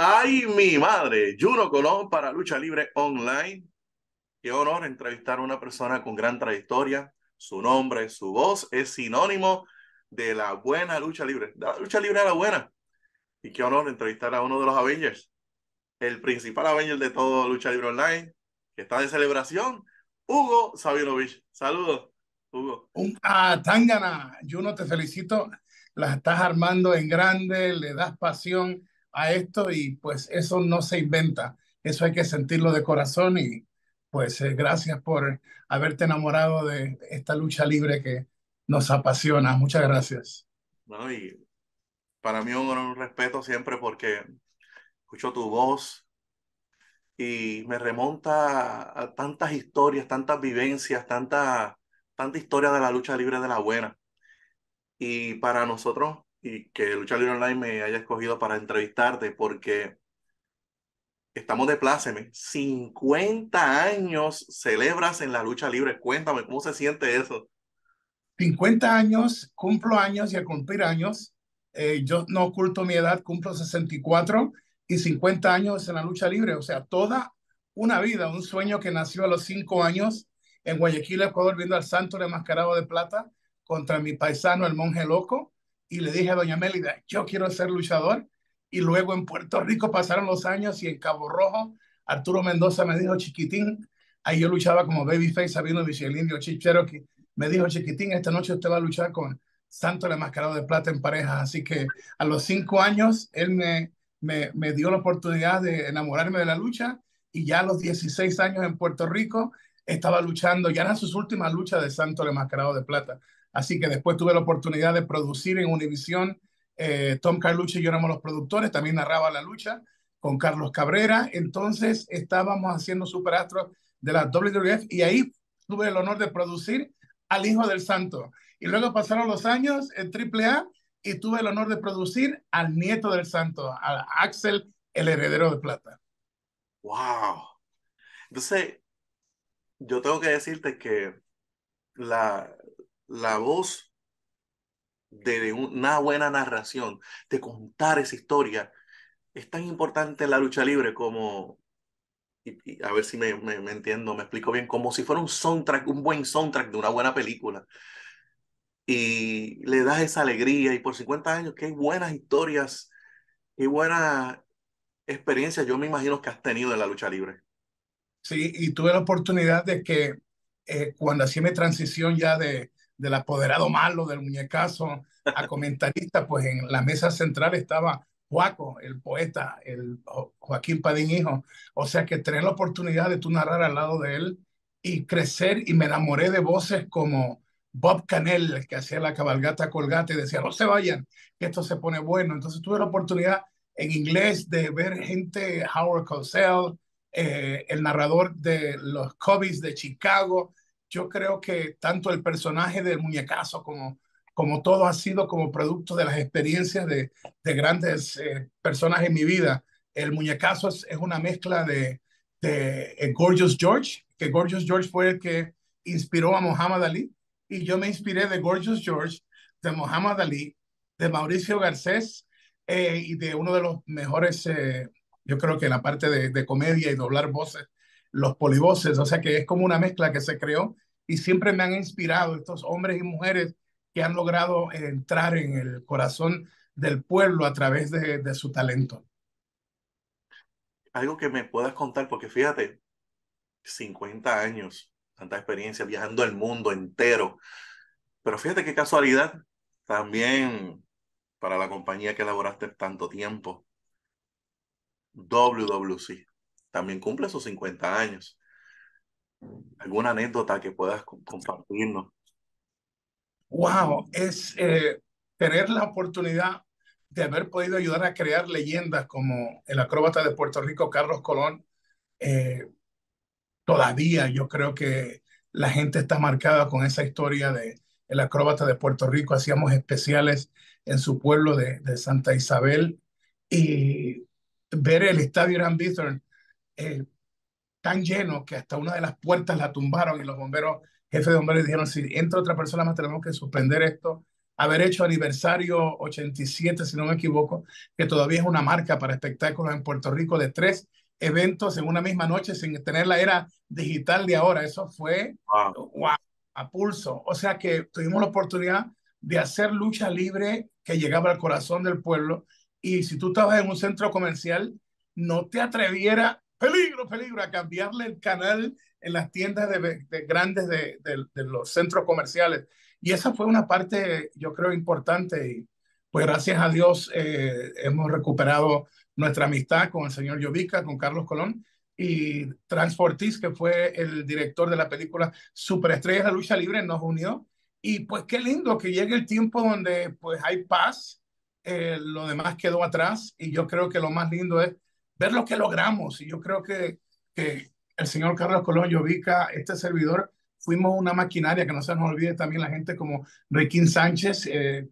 ¡Ay, mi madre! Juno Colón para Lucha Libre Online. Qué honor entrevistar a una persona con gran trayectoria. Su nombre, su voz es sinónimo de la buena lucha libre. De la lucha libre a la buena. Y qué honor entrevistar a uno de los Avengers. El principal Avenger de todo Lucha Libre Online, que está de celebración, Hugo Savinovich. Saludos, Hugo. Tangana, Juno, te felicito. La estás armando en grande, le das pasión a esto y pues eso no se inventa. Eso hay que sentirlo de corazón y pues gracias por haberte enamorado de esta lucha libre que nos apasiona. Muchas gracias. No, y para mí un respeto siempre porque escucho tu voz y me remonta a tantas historias, tantas vivencias, tanta historia de la lucha libre de la buena. Y para nosotros, y que Lucha Libre Online me haya escogido para entrevistarte, porque estamos de pláceme. 50 años celebras en la lucha libre. Cuéntame, ¿cómo se siente eso? 50 años, cumplo años y al cumplir años, yo no oculto mi edad, cumplo 64 y 50 años en la lucha libre. O sea, toda una vida, un sueño que nació a los 5 años en Guayaquil, Ecuador, viendo al Santo de Mascarado de Plata contra mi paisano, el Monje Loco, y le dije a Doña Melida, yo quiero ser luchador. Y luego en Puerto Rico pasaron los años y en Cabo Rojo, Arturo Mendoza me dijo, chiquitín, ahí yo luchaba como Babyface, Savinovich, el indio Chief Cherokee, me dijo, chiquitín, esta noche usted va a luchar con Santo de Mascarado de Plata en pareja. Así que a los 5 años, él me dio la oportunidad de enamorarme de la lucha y ya a los 16 años en Puerto Rico estaba luchando, ya eran sus últimas luchas de Santo de Mascarado de Plata. Así que después tuve la oportunidad de producir en Univision. Tom Carlucci y yo éramos los productores, también narraba la lucha con Carlos Cabrera. Entonces estábamos haciendo Super Astro de la WWF y ahí tuve el honor de producir al Hijo del Santo. Y luego pasaron los años en AAA y tuve el honor de producir al Nieto del Santo, a Axel, el heredero de plata. ¡Wow! Entonces, yo tengo que decirte que la voz de una buena narración, de contar esa historia, es tan importante en la lucha libre como, y a ver si me entiendo, me explico bien, como si fuera un soundtrack, un buen soundtrack de una buena película. Y le das esa alegría, y por 50 años, qué buenas historias, qué buenas experiencias yo me imagino que has tenido en la lucha libre. Sí, y tuve la oportunidad de que cuando hacía mi transición ya del apoderado malo, del muñecazo, a comentarista, pues en la mesa central estaba Juaco, el poeta, el Joaquín Padín Hijo. O sea que tener la oportunidad de tú narrar al lado de él y crecer, y me enamoré de voces como Bob Canel, que hacía la cabalgata colgata y decía, no se vayan, que esto se pone bueno. Entonces tuve la oportunidad en inglés de ver gente, Howard Cosell, el narrador de los Cubbies de Chicago. Yo creo que tanto el personaje del muñecazo como todo ha sido como producto de las experiencias de grandes personas en mi vida. El muñecazo es una mezcla de Gorgeous George, que Gorgeous George fue el que inspiró a Muhammad Ali, y yo me inspiré de Gorgeous George, de Muhammad Ali, de Mauricio Garcés, y de uno de los mejores, yo creo que en la parte de comedia y doblar voces, los polivoces. O sea que es como una mezcla que se creó y siempre me han inspirado estos hombres y mujeres que han logrado entrar en el corazón del pueblo a través de su talento. Algo que me puedas contar, porque fíjate, 50 años, tanta experiencia viajando el mundo entero, pero fíjate qué casualidad también para la compañía que elaboraste tanto tiempo, WWC. También cumple sus 50 años. ¿Alguna anécdota que puedas compartirnos? Wow, es tener la oportunidad de haber podido ayudar a crear leyendas como el acróbata de Puerto Rico, Carlos Colón. Todavía yo creo que la gente está marcada con esa historia de el acróbata de Puerto Rico. Hacíamos especiales en su pueblo de Santa Isabel y ver el Estadio Hiram Bithorn tan lleno que hasta una de las puertas la tumbaron y los bomberos, jefes de bomberos, dijeron, si entra otra persona más tenemos que suspender esto. haber hecho aniversario 87, si no me equivoco, que todavía es una marca para espectáculos en Puerto Rico de 3 eventos en una misma noche sin tener la era digital de ahora. Eso fue wow, a pulso. O sea que tuvimos la oportunidad de hacer lucha libre que llegaba al corazón del pueblo. Y si tú estabas en un centro comercial, no te atreviera, peligro, peligro, a cambiarle el canal en las tiendas grandes de los centros comerciales. Y esa fue una parte, yo creo, importante. Y pues gracias a Dios hemos recuperado nuestra amistad con el señor Llovica, con Carlos Colón y Transportis, que fue el director de la película Superestrellas de Lucha Libre, nos unió. Y pues qué lindo que llegue el tiempo donde pues hay paz, lo demás quedó atrás, y yo creo que lo más lindo es ver lo que logramos. Y yo creo que el señor Carlos Colón Llovica, este servidor, fuimos una maquinaria, que no se nos olvide también la gente como Requín Sánchez,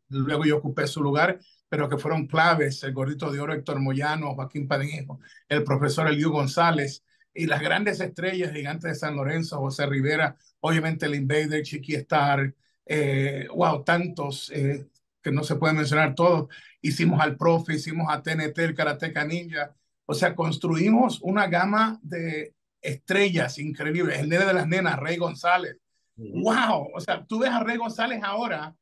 luego yo ocupé su lugar, pero que fueron claves, el Gordito de Oro Héctor Moyano, Joaquín Padín Hijo, el profesor Hugo González, y las grandes estrellas, Gigantes de San Lorenzo, José Rivera, obviamente el Invader, Chiqui Star, wow, tantos que no se pueden mencionar todos. Hicimos al Profe, hicimos a TNT, el Karateka Ninja. O sea, construimos una gama de estrellas increíbles. El nene de las nenas, Rey González. ¡Wow! O sea, tú ves a Rey González ahora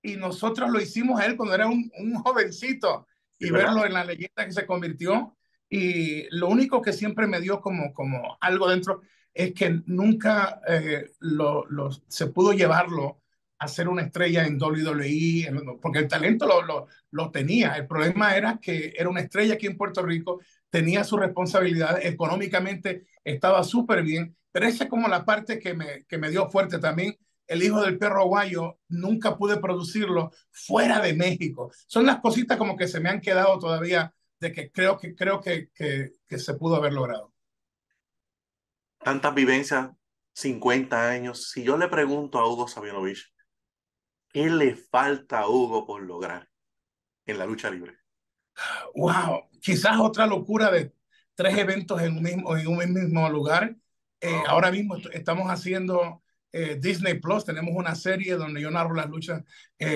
y nosotros lo hicimos a él cuando era un jovencito. Y sí, verlo en la leyenda que se convirtió. Y lo único que siempre me dio como algo dentro es que nunca se pudo llevarlo a ser una estrella en WWE, porque el talento lo tenía. El problema era que era una estrella aquí en Puerto Rico, tenía sus responsabilidades, económicamente estaba súper bien, pero esa es como la parte que me dio fuerte también. El hijo del perro aguayo, nunca pude producirlo fuera de México. Son las cositas como que se me han quedado todavía, de que creo que se pudo haber logrado. Tantas vivencias, 50 años. Si yo le pregunto a Hugo Savinovich, ¿qué le falta a Hugo por lograr en la lucha libre? ¡Wow! Quizás otra locura de 3 eventos en un mismo lugar. Ahora mismo estamos haciendo Disney Plus. Tenemos una serie donde yo narro las luchas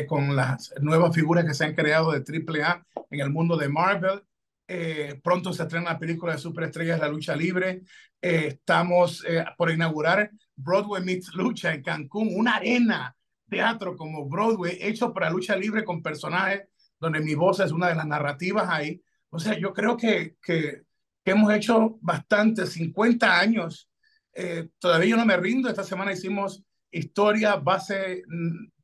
con las nuevas figuras que se han creado de AAA en el mundo de Marvel. Pronto se estrena la película de Superestrellas de la Lucha Libre. Estamos por inaugurar Broadway Meets Lucha en Cancún, una arena teatro como Broadway, hecho para lucha libre con personajes, donde mi voz es una de las narrativas ahí. O sea, yo creo que hemos hecho bastante, 50 años. Todavía yo no me rindo. Esta semana hicimos historia, base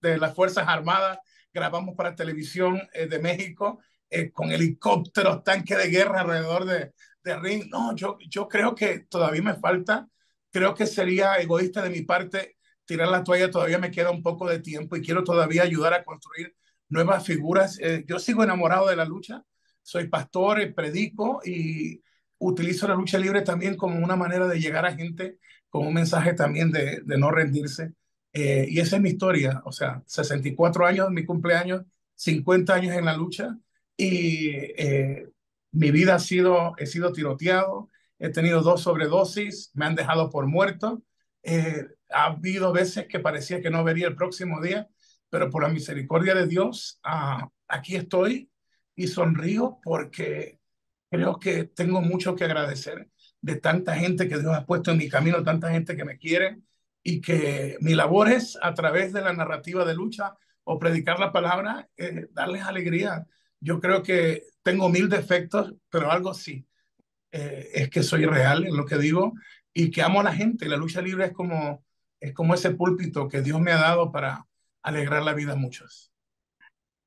de las Fuerzas Armadas, grabamos para televisión de México, con helicópteros, tanques de guerra alrededor de ring. No, yo creo que todavía me falta. Creo que sería egoísta de mi parte tirar la toalla. Todavía me queda un poco de tiempo y quiero todavía ayudar a construir nuevas figuras. Yo sigo enamorado de la lucha, soy pastor, predico y utilizo la lucha libre también como una manera de llegar a gente con un mensaje también de no rendirse. Y esa es mi historia. O sea, 64 años en mi cumpleaños, 50 años en la lucha y mi vida he sido tiroteado, he tenido 2 sobredosis, me han dejado por muerto. Ha habido veces que parecía que no vería el próximo día, pero por la misericordia de Dios, aquí estoy y sonrío porque creo que tengo mucho que agradecer de tanta gente que Dios ha puesto en mi camino, tanta gente que me quiere, y que mi labor es, a través de la narrativa de lucha o predicar la palabra, darles alegría. Yo creo que tengo 1000 defectos, pero algo sí, es que soy real en lo que digo y que amo a la gente. La lucha libre es como ese púlpito que Dios me ha dado para alegrar la vida a muchos.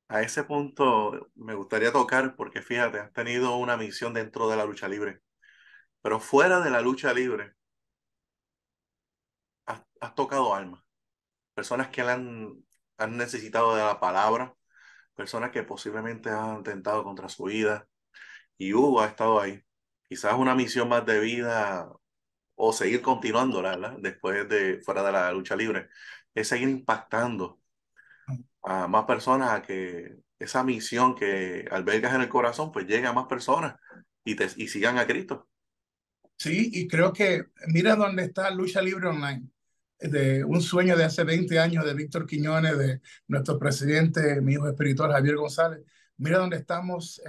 A ese punto me gustaría tocar, porque fíjate, has tenido una misión dentro de la lucha libre, pero fuera de la lucha libre has tocado almas, personas que han necesitado de la palabra, personas que posiblemente han atentado contra su vida, y Hugo ha estado ahí. Quizás una misión más de vida, o seguir continuándola, ¿verdad? Después de fuera de la lucha libre, es seguir impactando a más personas, a que esa misión que albergas en el corazón pues llegue a más personas y sigan a Cristo. Sí, y creo que mira dónde está Lucha Libre Online. de un sueño de hace 20 años de Víctor Quiñones, de nuestro presidente, mi hijo espiritual Javier González. Mira dónde estamos,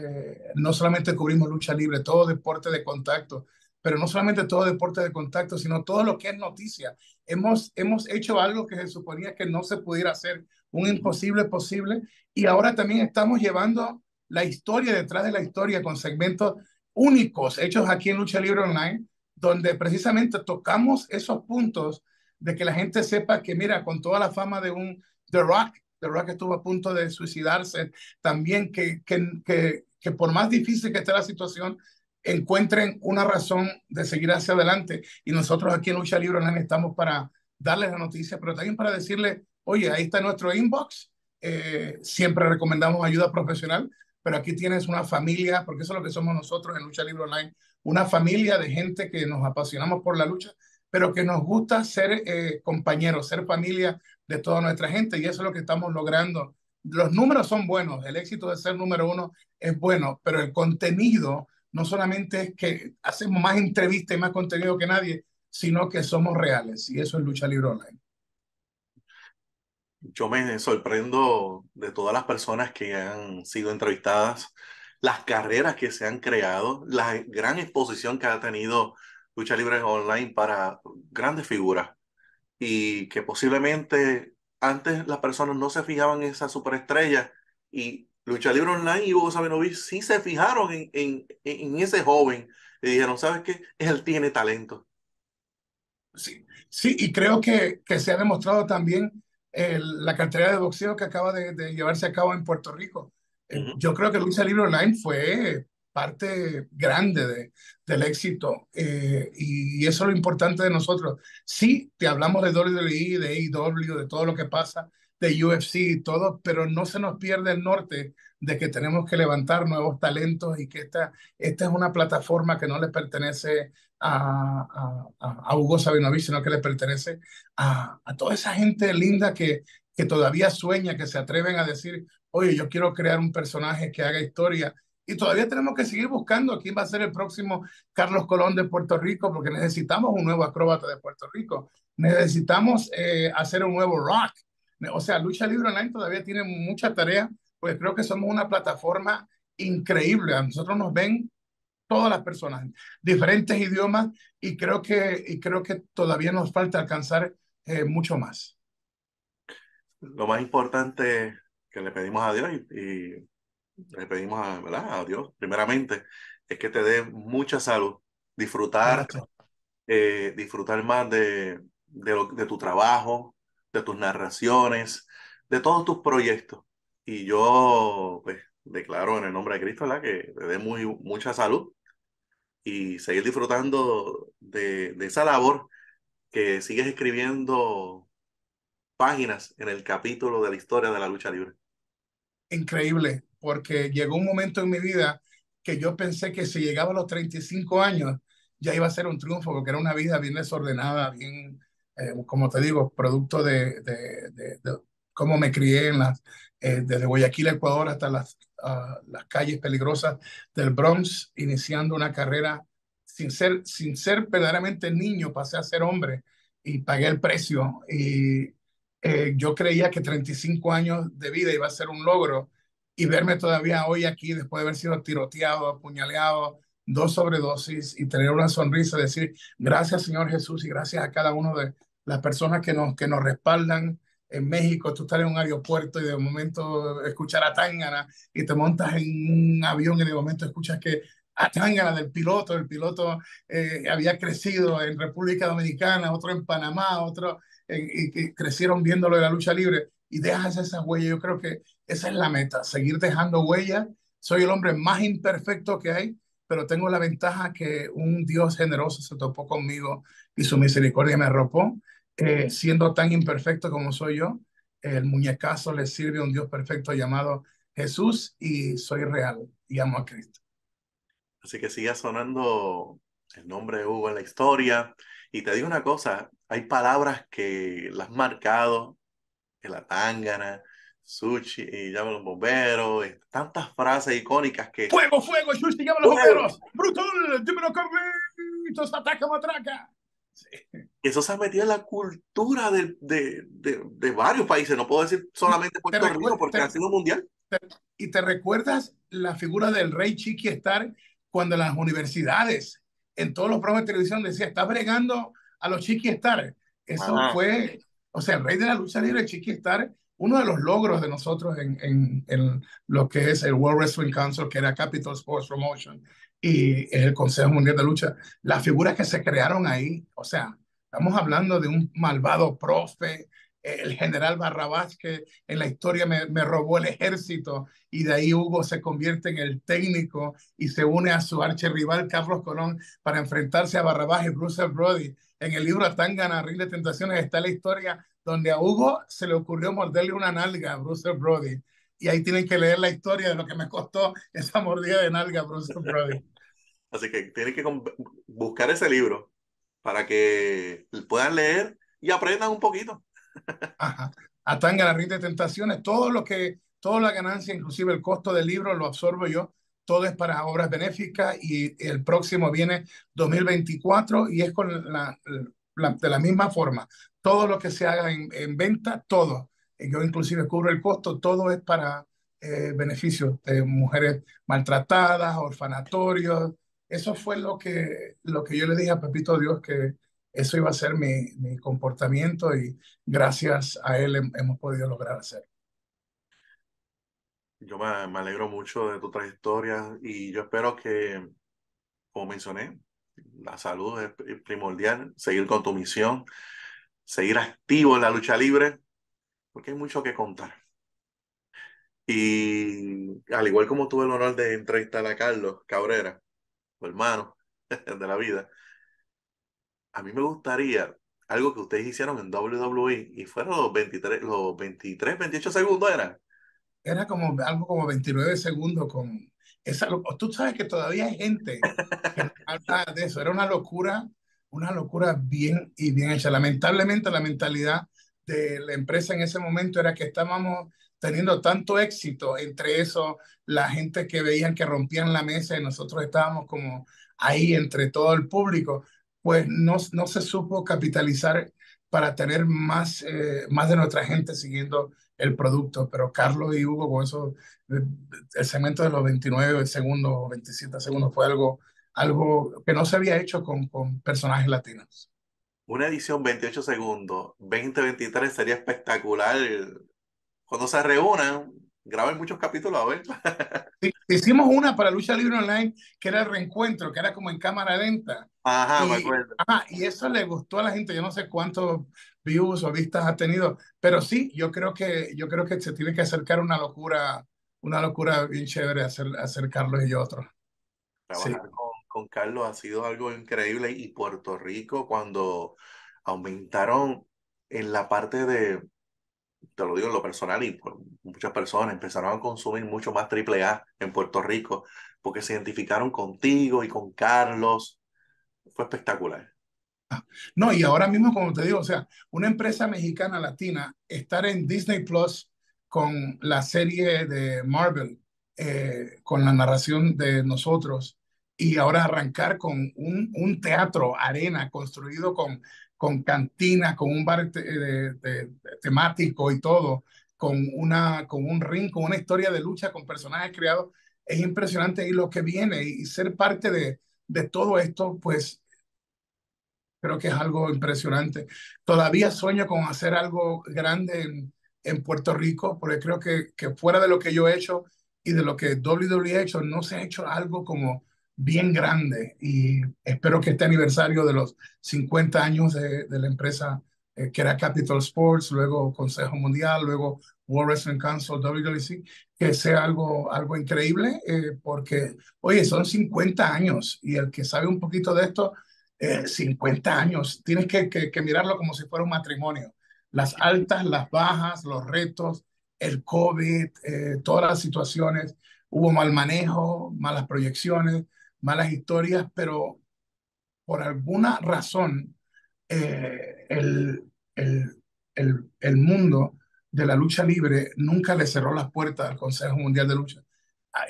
no solamente cubrimos lucha libre, todo deporte de contacto, pero no solamente todo deporte de contacto, sino todo lo que es noticia. Hemos hecho algo que se suponía que no se pudiera hacer, un imposible posible, y ahora también estamos llevando la historia detrás de la historia con segmentos únicos hechos aquí en Lucha Libre Online, donde precisamente tocamos esos puntos de que la gente sepa que, mira, con toda la fama de un The Rock estuvo a punto de suicidarse, también que por más difícil que esté la situación, encuentren una razón de seguir hacia adelante. Y nosotros aquí en Lucha Libre Online estamos para darles la noticia, pero también para decirles, oye, ahí está nuestro inbox, siempre recomendamos ayuda profesional, pero aquí tienes una familia, porque eso es lo que somos nosotros en Lucha Libre Online, una familia de gente que nos apasionamos por la lucha, pero que nos gusta ser compañeros, ser familia de toda nuestra gente, y eso es lo que estamos logrando. Los números son buenos, el éxito de ser número 1 es bueno, pero el contenido no solamente es que hacemos más entrevistas y más contenido que nadie, sino que somos reales, y eso es Lucha Libre Online. Yo me sorprendo de todas las personas que han sido entrevistadas, las carreras que se han creado, la gran exposición que ha tenido Lucha Libre Online para grandes figuras, y que posiblemente antes las personas no se fijaban en esas superestrellas, y Lucha Libre Online y Hugo Savinovich sí se fijaron en ese joven y dijeron, ¿sabes qué? Él tiene talento. Sí, y creo que se ha demostrado también la cartelera de boxeo que acaba de llevarse a cabo en Puerto Rico. Yo creo que Lucha Libre Online fue parte grande del éxito, y eso es lo importante de nosotros. Sí, te hablamos de WWE, de AEW, de todo lo que pasa, de UFC y todo, pero no se nos pierde el norte de que tenemos que levantar nuevos talentos y que esta es una plataforma que no le pertenece a Hugo Savinovich, sino que le pertenece a toda esa gente linda que todavía sueña, que se atreven a decir, oye, yo quiero crear un personaje que haga historia, y todavía tenemos que seguir buscando quién va a ser el próximo Carlos Colón de Puerto Rico, porque necesitamos un nuevo acróbata de Puerto Rico, necesitamos hacer un nuevo rock, o sea, Lucha Libre Online todavía tiene mucha tarea, pues creo que somos una plataforma increíble, a nosotros nos ven todas las personas, diferentes idiomas, y creo que todavía nos falta alcanzar mucho más. Lo más importante que le pedimos a Dios y le pedimos a Dios primeramente es que te dé mucha salud, disfrutar más de tu trabajo, de tus narraciones, de todos tus proyectos, y yo pues declaro en el nombre de Cristo, ¿verdad?, que te dé mucha salud y seguir disfrutando de esa labor, que sigues escribiendo páginas en el capítulo de la historia de la lucha libre. Increíble, porque llegó un momento en mi vida que yo pensé que si llegaba a los 35 años ya iba a ser un triunfo, porque era una vida bien desordenada, bien, como te digo, producto de cómo me crié en desde Guayaquil, Ecuador, hasta las calles peligrosas del Bronx, iniciando una carrera sin ser verdaderamente niño, pasé a ser hombre y pagué el precio. Y yo creía que 35 años de vida iba a ser un logro, y verme todavía hoy aquí después de haber sido tiroteado, apuñaleado, 2 sobredosis, y tener una sonrisa, decir gracias Señor Jesús, y gracias a cada uno de las personas que nos respaldan. En México, tú estás en un aeropuerto y de momento escuchar a Tángana, y te montas en un avión y de momento escuchas que a Tángana del piloto, el piloto había crecido en República Dominicana, otro en Panamá, otro, y crecieron viéndolo de la lucha libre, y dejas esas huellas. Yo creo que esa es la meta, seguir dejando huellas. Soy el hombre más imperfecto que hay, pero tengo la ventaja que un Dios generoso se topó conmigo y su misericordia me arropó. Siendo tan imperfecto como soy yo, el muñecazo le sirve a un Dios perfecto llamado Jesús, y soy real y amo a Cristo. Así que siga sonando el nombre de Hugo en la historia. Y te digo una cosa, hay palabras que las has marcado, en la Tángana, Sushi, y llama a los bomberos, tantas frases icónicas que... ¡Fuego, fuego, Sushi, llama a los bomberos! ¡Brutal, dímelo, Carlitos, ataca, matraca! Eso se ha metido en la cultura de varios países. No puedo decir solamente Puerto Rico porque ha sido mundial. ¿Y te recuerdas la figura del rey Chiqui Star cuando las universidades, en todos los programas de televisión, decía, está bregando a los Chiqui Star? Eso fue, o sea, el rey de la lucha libre, Chiqui Star, uno de los logros de nosotros en lo que es el World Wrestling Council, que era Capital Sports Promotion, y el Consejo Mundial de Lucha, las figuras que se crearon ahí, o sea, estamos hablando de un malvado profe, el general Barrabás, que en la historia me robó el ejército, y de ahí Hugo se convierte en el técnico y se une a su archirrival Carlos Colón para enfrentarse a Barrabás y Bruce Brody. En el libro Atangana, Rile Tentaciones, está la historia donde a Hugo se le ocurrió morderle una nalga a Bruce Brody, y ahí tienen que leer la historia de lo que me costó esa mordida de nalga a Bruce Brody. Así que tienen que buscar ese libro para que puedan leer y aprendan un poquito. Ajá. Atanga, la Rita de Tentaciones, toda la ganancia, inclusive el costo del libro, lo absorbo yo. Todo es para obras benéficas, y el próximo viene 2024 y es con de la misma forma. Todo lo que se haga en venta, todo. Yo inclusive cubro el costo, todo es para beneficios de mujeres maltratadas, orfanatorios. Eso fue lo que yo le dije a Pepito Dios que eso iba a ser mi comportamiento, y gracias a él hemos podido lograr hacerlo. Yo me alegro mucho de tu trayectoria, y yo espero que, como mencioné, la salud es primordial, seguir con tu misión, seguir activo en la lucha libre, porque hay mucho que contar. Y al igual como tuve el honor de entrevistar a Carlos Cabrera, tu hermano de la vida, a mí me gustaría algo que ustedes hicieron en WWE, y fueron los 23, 28 segundos, ¿era? Era como algo como 29 segundos con esa. Tú sabes que todavía hay gente que habla de eso. Era una locura bien hecha. Lamentablemente la mentalidad de la empresa en ese momento era que estábamos teniendo tanto éxito, entre eso, la gente que veían que rompían la mesa y nosotros estábamos como ahí entre todo el público. Pues no se supo capitalizar para tener más de nuestra gente siguiendo el producto. Pero Carlos y Hugo, con eso, el segmento de los 29 segundos, 27 segundos, fue algo que no se había hecho con personajes latinos. Una edición 28 segundos, 2023, sería espectacular. Cuando se reúnan, graben muchos capítulos, a ver. Sí, hicimos una para Lucha Libre Online, que era el reencuentro, que era como en cámara lenta. Ajá, me acuerdo. Ajá, y eso le gustó a la gente. Yo no sé cuántos views o vistas ha tenido, pero sí, yo creo que se tiene que acercar una locura bien chévere hacer Carlos y yo otro. Trabajar sí. con Carlos ha sido algo increíble, y Puerto Rico cuando aumentaron en la parte de, te lo digo en lo personal, y muchas personas empezaron a consumir mucho más AAA en Puerto Rico porque se identificaron contigo y con Carlos. Fue espectacular. No, y ahora mismo, como te digo, o sea, una empresa mexicana latina, estar en Disney Plus con la serie de Marvel, con la narración de nosotros, y ahora arrancar con un teatro, arena, construido con cantina, con un bar temático y todo, con un ring, con una historia de lucha, con personajes creados. Es impresionante, y lo que viene y ser parte de todo esto, pues creo que es algo impresionante. Todavía sueño con hacer algo grande en Puerto Rico, porque creo que fuera de lo que yo he hecho y de lo que WWE ha hecho, no se ha hecho algo como bien grande, y espero que este aniversario de los 50 años de la empresa, que era Capital Sports, luego Consejo Mundial, luego World Wrestling Council, WWC, que sea algo increíble, porque, oye, son 50 años, y el que sabe un poquito de esto, 50 años, tienes que mirarlo como si fuera un matrimonio. Las altas, las bajas, los retos, el COVID, todas las situaciones, hubo mal manejo, malas proyecciones, malas historias, pero por alguna razón el mundo de la lucha libre nunca le cerró las puertas al Consejo Mundial de Lucha.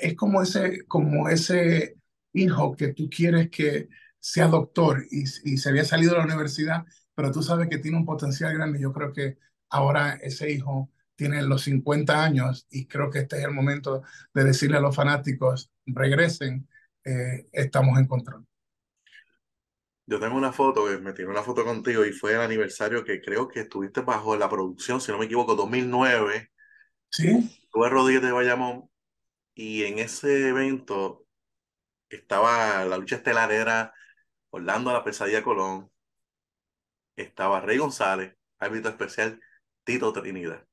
Es como ese hijo que tú quieres que sea doctor y se había salido de la universidad, pero tú sabes que tiene un potencial grande. Yo creo que ahora ese hijo tiene los 50 años y creo que este es el momento de decirle a los fanáticos, regresen, estamos en control. Yo tengo una foto, me tiré una foto contigo y fue el aniversario que creo que estuviste bajo la producción, si no me equivoco, 2009. Sí. Tuve Rodríguez de Bayamón y en ese evento estaba la lucha estelar, Orlando a la Pesadilla Colón, estaba Rey González, árbitro especial Tito Trinidad.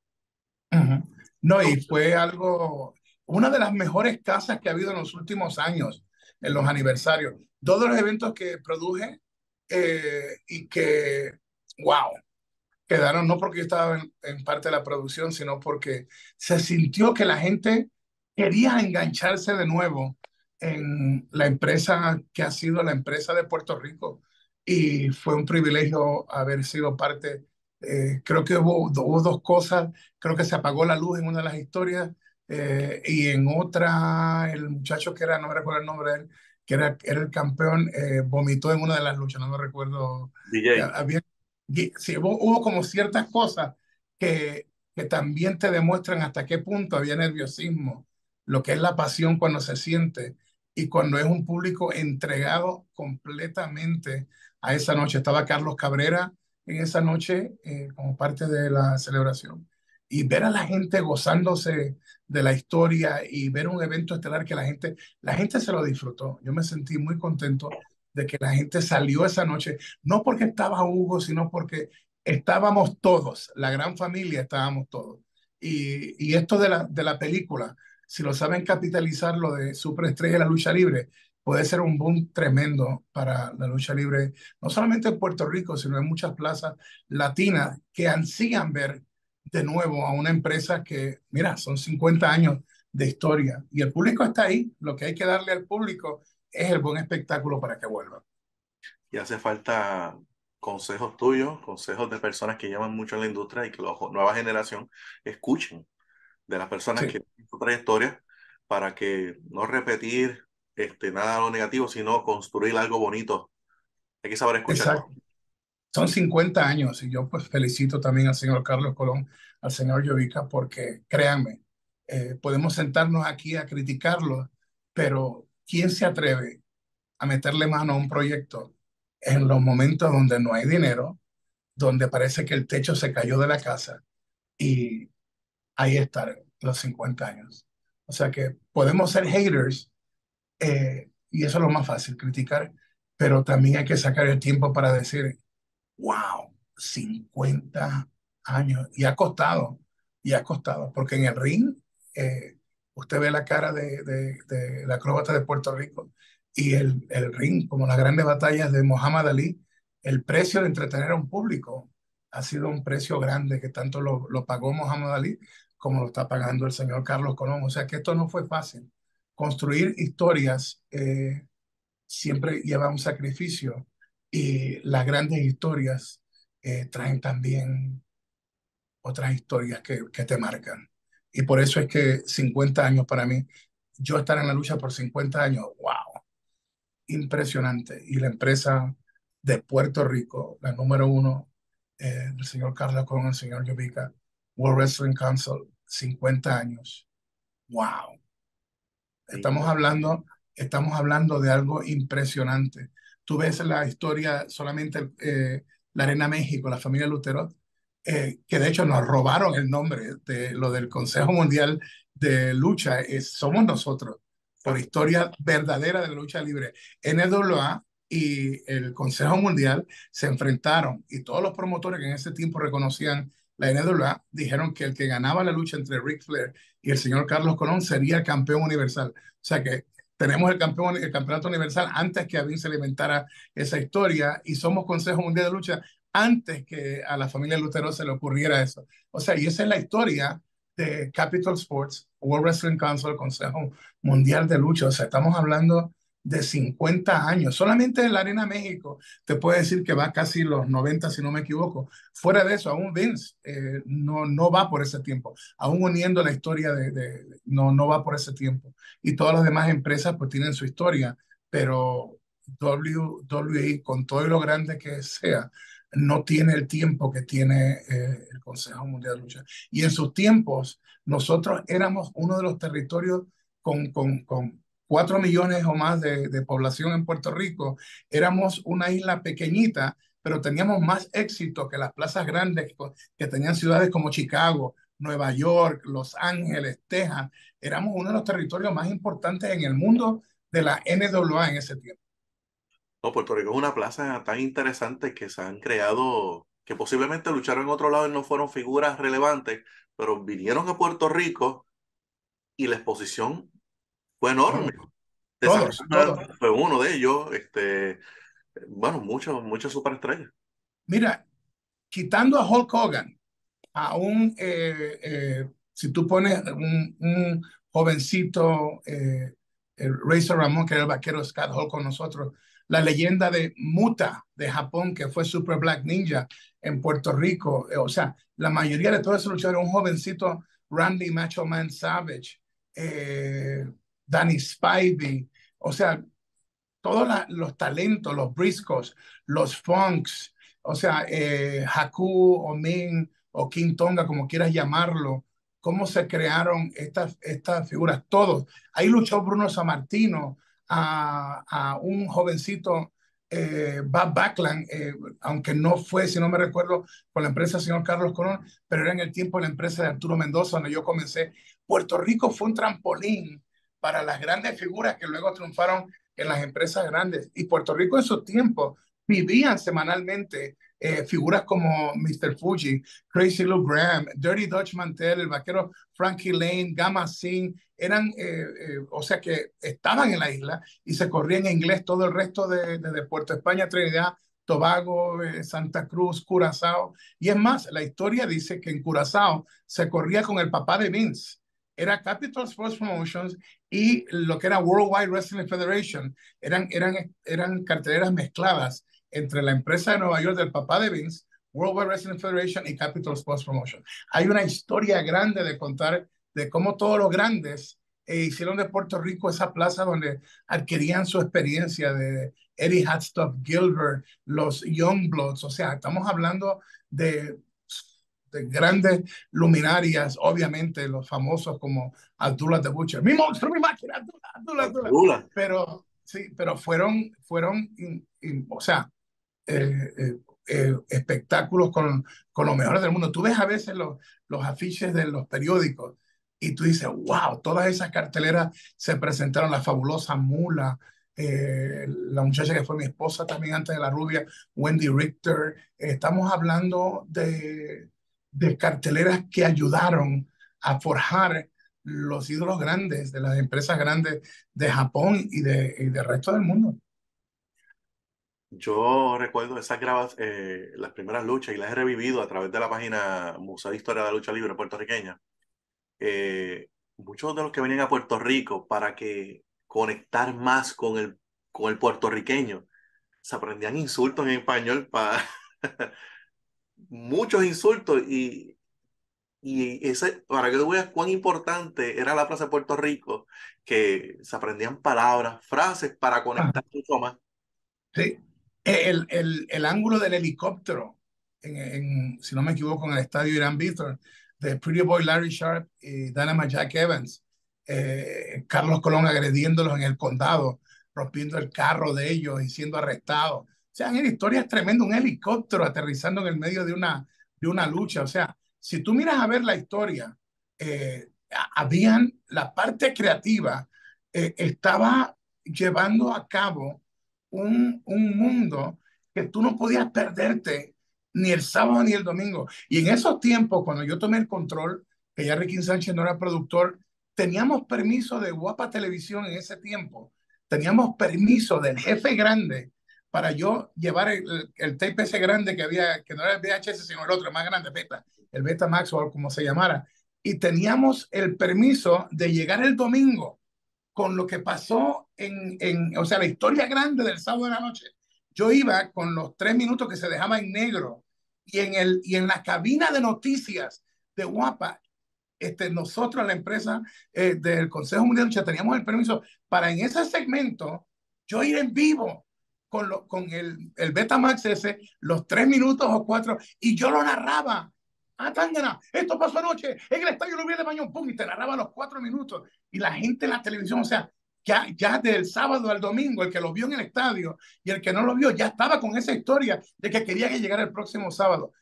Uh-huh. No, y fue algo, una de las mejores casas que ha habido en los últimos años, en los aniversarios. Todos los eventos que produje y que, wow, quedaron, no porque yo estaba en parte de la producción, sino porque se sintió que la gente quería engancharse de nuevo en la empresa que ha sido la empresa de Puerto Rico. Y fue un privilegio haber sido parte. Creo que hubo dos cosas. Creo que se apagó la luz en una de las historias y en otra el muchacho que era, no me recuerdo el nombre de él, que era el campeón, vomitó en una de las luchas, no me recuerdo. DJ. Sí, hubo como ciertas cosas que también te demuestran hasta qué punto había nerviosismo, lo que es la pasión cuando se siente y cuando es un público entregado completamente a esa noche. Estaba Carlos Cabrera en esa noche como parte de la celebración. Y ver a la gente gozándose de la historia y ver un evento estelar que la gente se lo disfrutó. Yo me sentí muy contento de que la gente salió esa noche, no porque estaba Hugo, sino porque estábamos todos, la gran familia estábamos todos. Y esto de la película, si lo saben capitalizar, lo de Superestrella y la lucha libre, puede ser un boom tremendo para la lucha libre, no solamente en Puerto Rico, sino en muchas plazas latinas que ansían ver de nuevo a una empresa que, mira, son 50 años de historia y el público está ahí. Lo que hay que darle al público es el buen espectáculo para que vuelva. Y hace falta consejos tuyos, consejos de personas que llevan mucho en la industria y que la nueva generación escuchen de las personas que tienen su trayectoria para que no repetir nada de lo negativo, sino construir algo bonito. Hay que saber escuchar. Exacto. Son 50 años y yo pues felicito también al señor Carlos Colón, al señor Llovica, porque créanme, podemos sentarnos aquí a criticarlo, pero ¿quién se atreve a meterle mano a un proyecto en los momentos donde no hay dinero, donde parece que el techo se cayó de la casa? Y ahí están los 50 años. O sea que podemos ser haters, y eso es lo más fácil, criticar, pero también hay que sacar el tiempo para decir, wow, 50 años, y ha costado, porque en el ring usted ve la cara de la acróbata de Puerto Rico y el ring, como las grandes batallas de Muhammad Ali, el precio de entretener a un público ha sido un precio grande que tanto lo pagó Muhammad Ali como lo está pagando el señor Carlos Colón. O sea que esto no fue fácil. Construir historias siempre lleva un sacrificio y las grandes historias traen también otras historias que te marcan. Y por eso es que 50 años para mí, yo estar en la lucha por 50 años, wow, impresionante. Y la empresa de Puerto Rico, la número 1, el señor Carlos Colón, el señor Llovica, World Wrestling Council, 50 años, wow. Estamos hablando de algo impresionante. Tú ves la historia solamente la Arena México, la familia Lutero, que de hecho nos robaron el nombre de lo del Consejo Mundial de Lucha. Somos nosotros, por historia verdadera de la lucha libre. NAA y el Consejo Mundial se enfrentaron y todos los promotores que en ese tiempo reconocían la NAA dijeron que el que ganaba la lucha entre Ric Flair y el señor Carlos Colón sería el campeón universal. O sea que tenemos el campeonato universal antes que a Vince se inventara esa historia y somos Consejo Mundial de Lucha antes que a la familia Lutero se le ocurriera eso. O sea, y esa es la historia de Capital Sports, World Wrestling Council, Consejo Mundial de Lucha. O sea, estamos hablando de 50 años. Solamente en la Arena México te puedo decir que va casi los 90, si no me equivoco. Fuera de eso, aún Vince no va por ese tiempo. Aún uniendo la historia no va por ese tiempo. Y todas las demás empresas pues tienen su historia, pero WWE, con todo y lo grande que sea, no tiene el tiempo que tiene el Consejo Mundial de Lucha. Y en sus tiempos, nosotros éramos uno de los territorios con 4 millones o más de población en Puerto Rico. Éramos una isla pequeñita, pero teníamos más éxito que las plazas grandes que tenían ciudades como Chicago, Nueva York, Los Ángeles, Texas. Éramos uno de los territorios más importantes en el mundo de la NWA en ese tiempo. No, Puerto Rico es una plaza tan interesante que se han creado, que posiblemente lucharon en otro lado y no fueron figuras relevantes, pero vinieron a Puerto Rico y la exposición fue enorme. Todos. Fue uno de ellos, bueno, muchas superestrellas. Mira, quitando a Hulk Hogan, aún si tú pones un jovencito, Razor Ramón, que era el vaquero Scott Hall con nosotros, la leyenda de Muta de Japón, que fue Super Black Ninja en Puerto Rico. O sea, la mayoría de todos esos luchadores, un jovencito Randy Macho Man Savage, Danny Spivey, o sea, todos los talentos, los Briscos, los Funks, o sea, Haku, Omin o King Tonga, como quieras llamarlo, cómo se crearon estas figuras, todos. Ahí luchó Bruno Sammartino, a un jovencito, Bob Backlund, aunque no fue, si no me recuerdo, con la empresa del señor Carlos Colón, pero era en el tiempo de la empresa de Arturo Mendoza, donde yo comencé. Puerto Rico fue un trampolín para las grandes figuras que luego triunfaron en las empresas grandes. Y Puerto Rico en sus tiempos vivían semanalmente figuras como Mr. Fuji, Crazy Lou Graham, Dirty Dutch Mantel, el vaquero Frankie Lane, Gamma Singh, eran, o sea que estaban en la isla y se corría en inglés todo el resto de Puerto España, Trinidad, Tobago, Santa Cruz, Curazao. Y es más, la historia dice que en Curazao se corría con el papá de Vince. Era Capital Sports Promotions y lo que era Worldwide Wrestling Federation. Eran carteleras mezcladas entre la empresa de Nueva York del papá de Vince, Worldwide Wrestling Federation y Capital Sports Promotion. Hay una historia grande de contar de cómo todos los grandes hicieron de Puerto Rico esa plaza donde adquirían su experiencia de Eddie Hatstop, Gilbert, los Youngbloods. O sea, estamos hablando de grandes luminarias, obviamente los famosos como Abdullah the Butcher. ¡Mi monstruo, mi máquina! ¡Abdullah! Pero, sí, pero fueron espectáculos con lo mejor del mundo. Tú ves a veces los afiches de los periódicos y tú dices, wow, todas esas carteleras se presentaron, la fabulosa Mula, la muchacha que fue mi esposa también antes de la rubia, Wendy Richter. Estamos hablando de carteleras que ayudaron a forjar los ídolos grandes de las empresas grandes de Japón y del resto del mundo. Yo recuerdo esas las primeras luchas y las he revivido a través de la página Museo de Historia de la Lucha Libre puertorriqueña. Muchos de los que venían a Puerto Rico para que conectar más con el puertorriqueño, se aprendían insultos en español, muchos insultos, y ese, para que tú veas cuán importante era la plaza de Puerto Rico, que se aprendían palabras, frases para conectar mucho más. Sí. El ángulo del helicóptero, si no me equivoco, en el estadio Hiram Bithorn, de Pretty Boy Larry Sharp y Dynamite Jack Evans, Carlos Colón agrediéndolos en el condado, rompiendo el carro de ellos y siendo arrestados. O sea, en la historia es tremendo, un helicóptero aterrizando en el medio de una lucha. O sea, si tú miras a ver la historia, habían la parte creativa, estaba llevando a cabo un mundo que tú no podías perderte ni el sábado ni el domingo. Y en esos tiempos, cuando yo tomé el control, que ya Ricky Sánchez no era productor, teníamos permiso de Guapa Televisión en ese tiempo. Teníamos permiso del jefe grande para yo llevar el tape ese grande que había, que no era el VHS, sino el otro, el más grande, el Betamax o como se llamara. Y teníamos el permiso de llegar el domingo con lo que pasó o sea, la historia grande del sábado de la noche. Yo iba con los 3 minutos que se dejaba en negro y en la cabina de noticias de Guapa, nosotros, la empresa del Consejo Mundial de Lucha, teníamos el permiso para en ese segmento yo ir en vivo con el Betamax ese, los 3 minutos o 4, y yo lo narraba. Ah, Tangana, esto pasó anoche, en el Estadio Lucha de Bañón, pum, y te narraba los 4 minutos. Y la gente en la televisión, o sea, ya del sábado al domingo, el que lo vio en el estadio y el que no lo vio, ya estaba con esa historia de que quería que llegara el próximo sábado.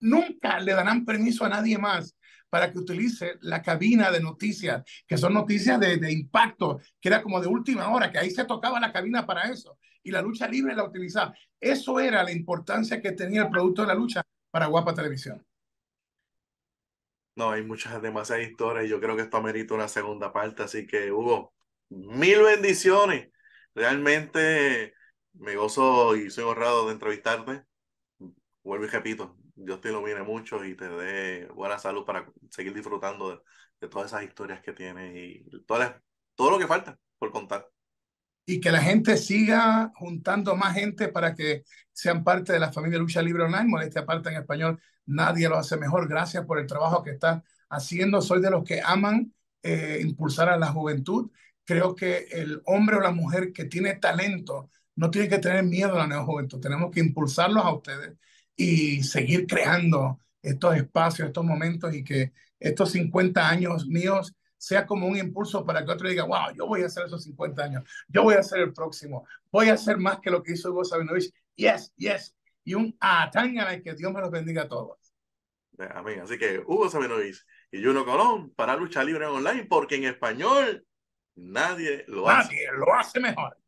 Nunca le darán permiso a nadie más para que utilice la cabina de noticias, que son noticias de impacto, que era como de última hora, que ahí se tocaba la cabina para eso, y la lucha libre la utilizaba. Eso era la importancia que tenía el producto de la lucha para Guapa Televisión. No, hay muchas, demasiadas historias, y yo creo que esto amerita una segunda parte, así que Hugo, mil bendiciones. Realmente me gozo y soy honrado de entrevistarte. Vuelvo y repito, Dios te ilumine mucho y te dé buena salud para seguir disfrutando de todas esas historias que tienes y todo lo que falta por contar. Y que la gente siga juntando más gente para que sean parte de la familia Lucha Libre Online. Molestia aparte en español, nadie lo hace mejor. Gracias por el trabajo que estás haciendo. Soy de los que aman impulsar a la juventud. Creo que el hombre o la mujer que tiene talento no tiene que tener miedo a la nueva juventud. Tenemos que impulsarlos a ustedes y seguir creando estos espacios, estos momentos, y que estos 50 años míos sea como un impulso para que otro diga, wow, yo voy a hacer esos 50 años, yo voy a hacer el próximo, voy a hacer más que lo que hizo Hugo Savinovich. Yes, yes. Y un atangana, que Dios me los bendiga a todos. Amén. Así que Hugo Savinovich y Juno Colón para Lucha Libre Online, porque en español nadie lo hace mejor.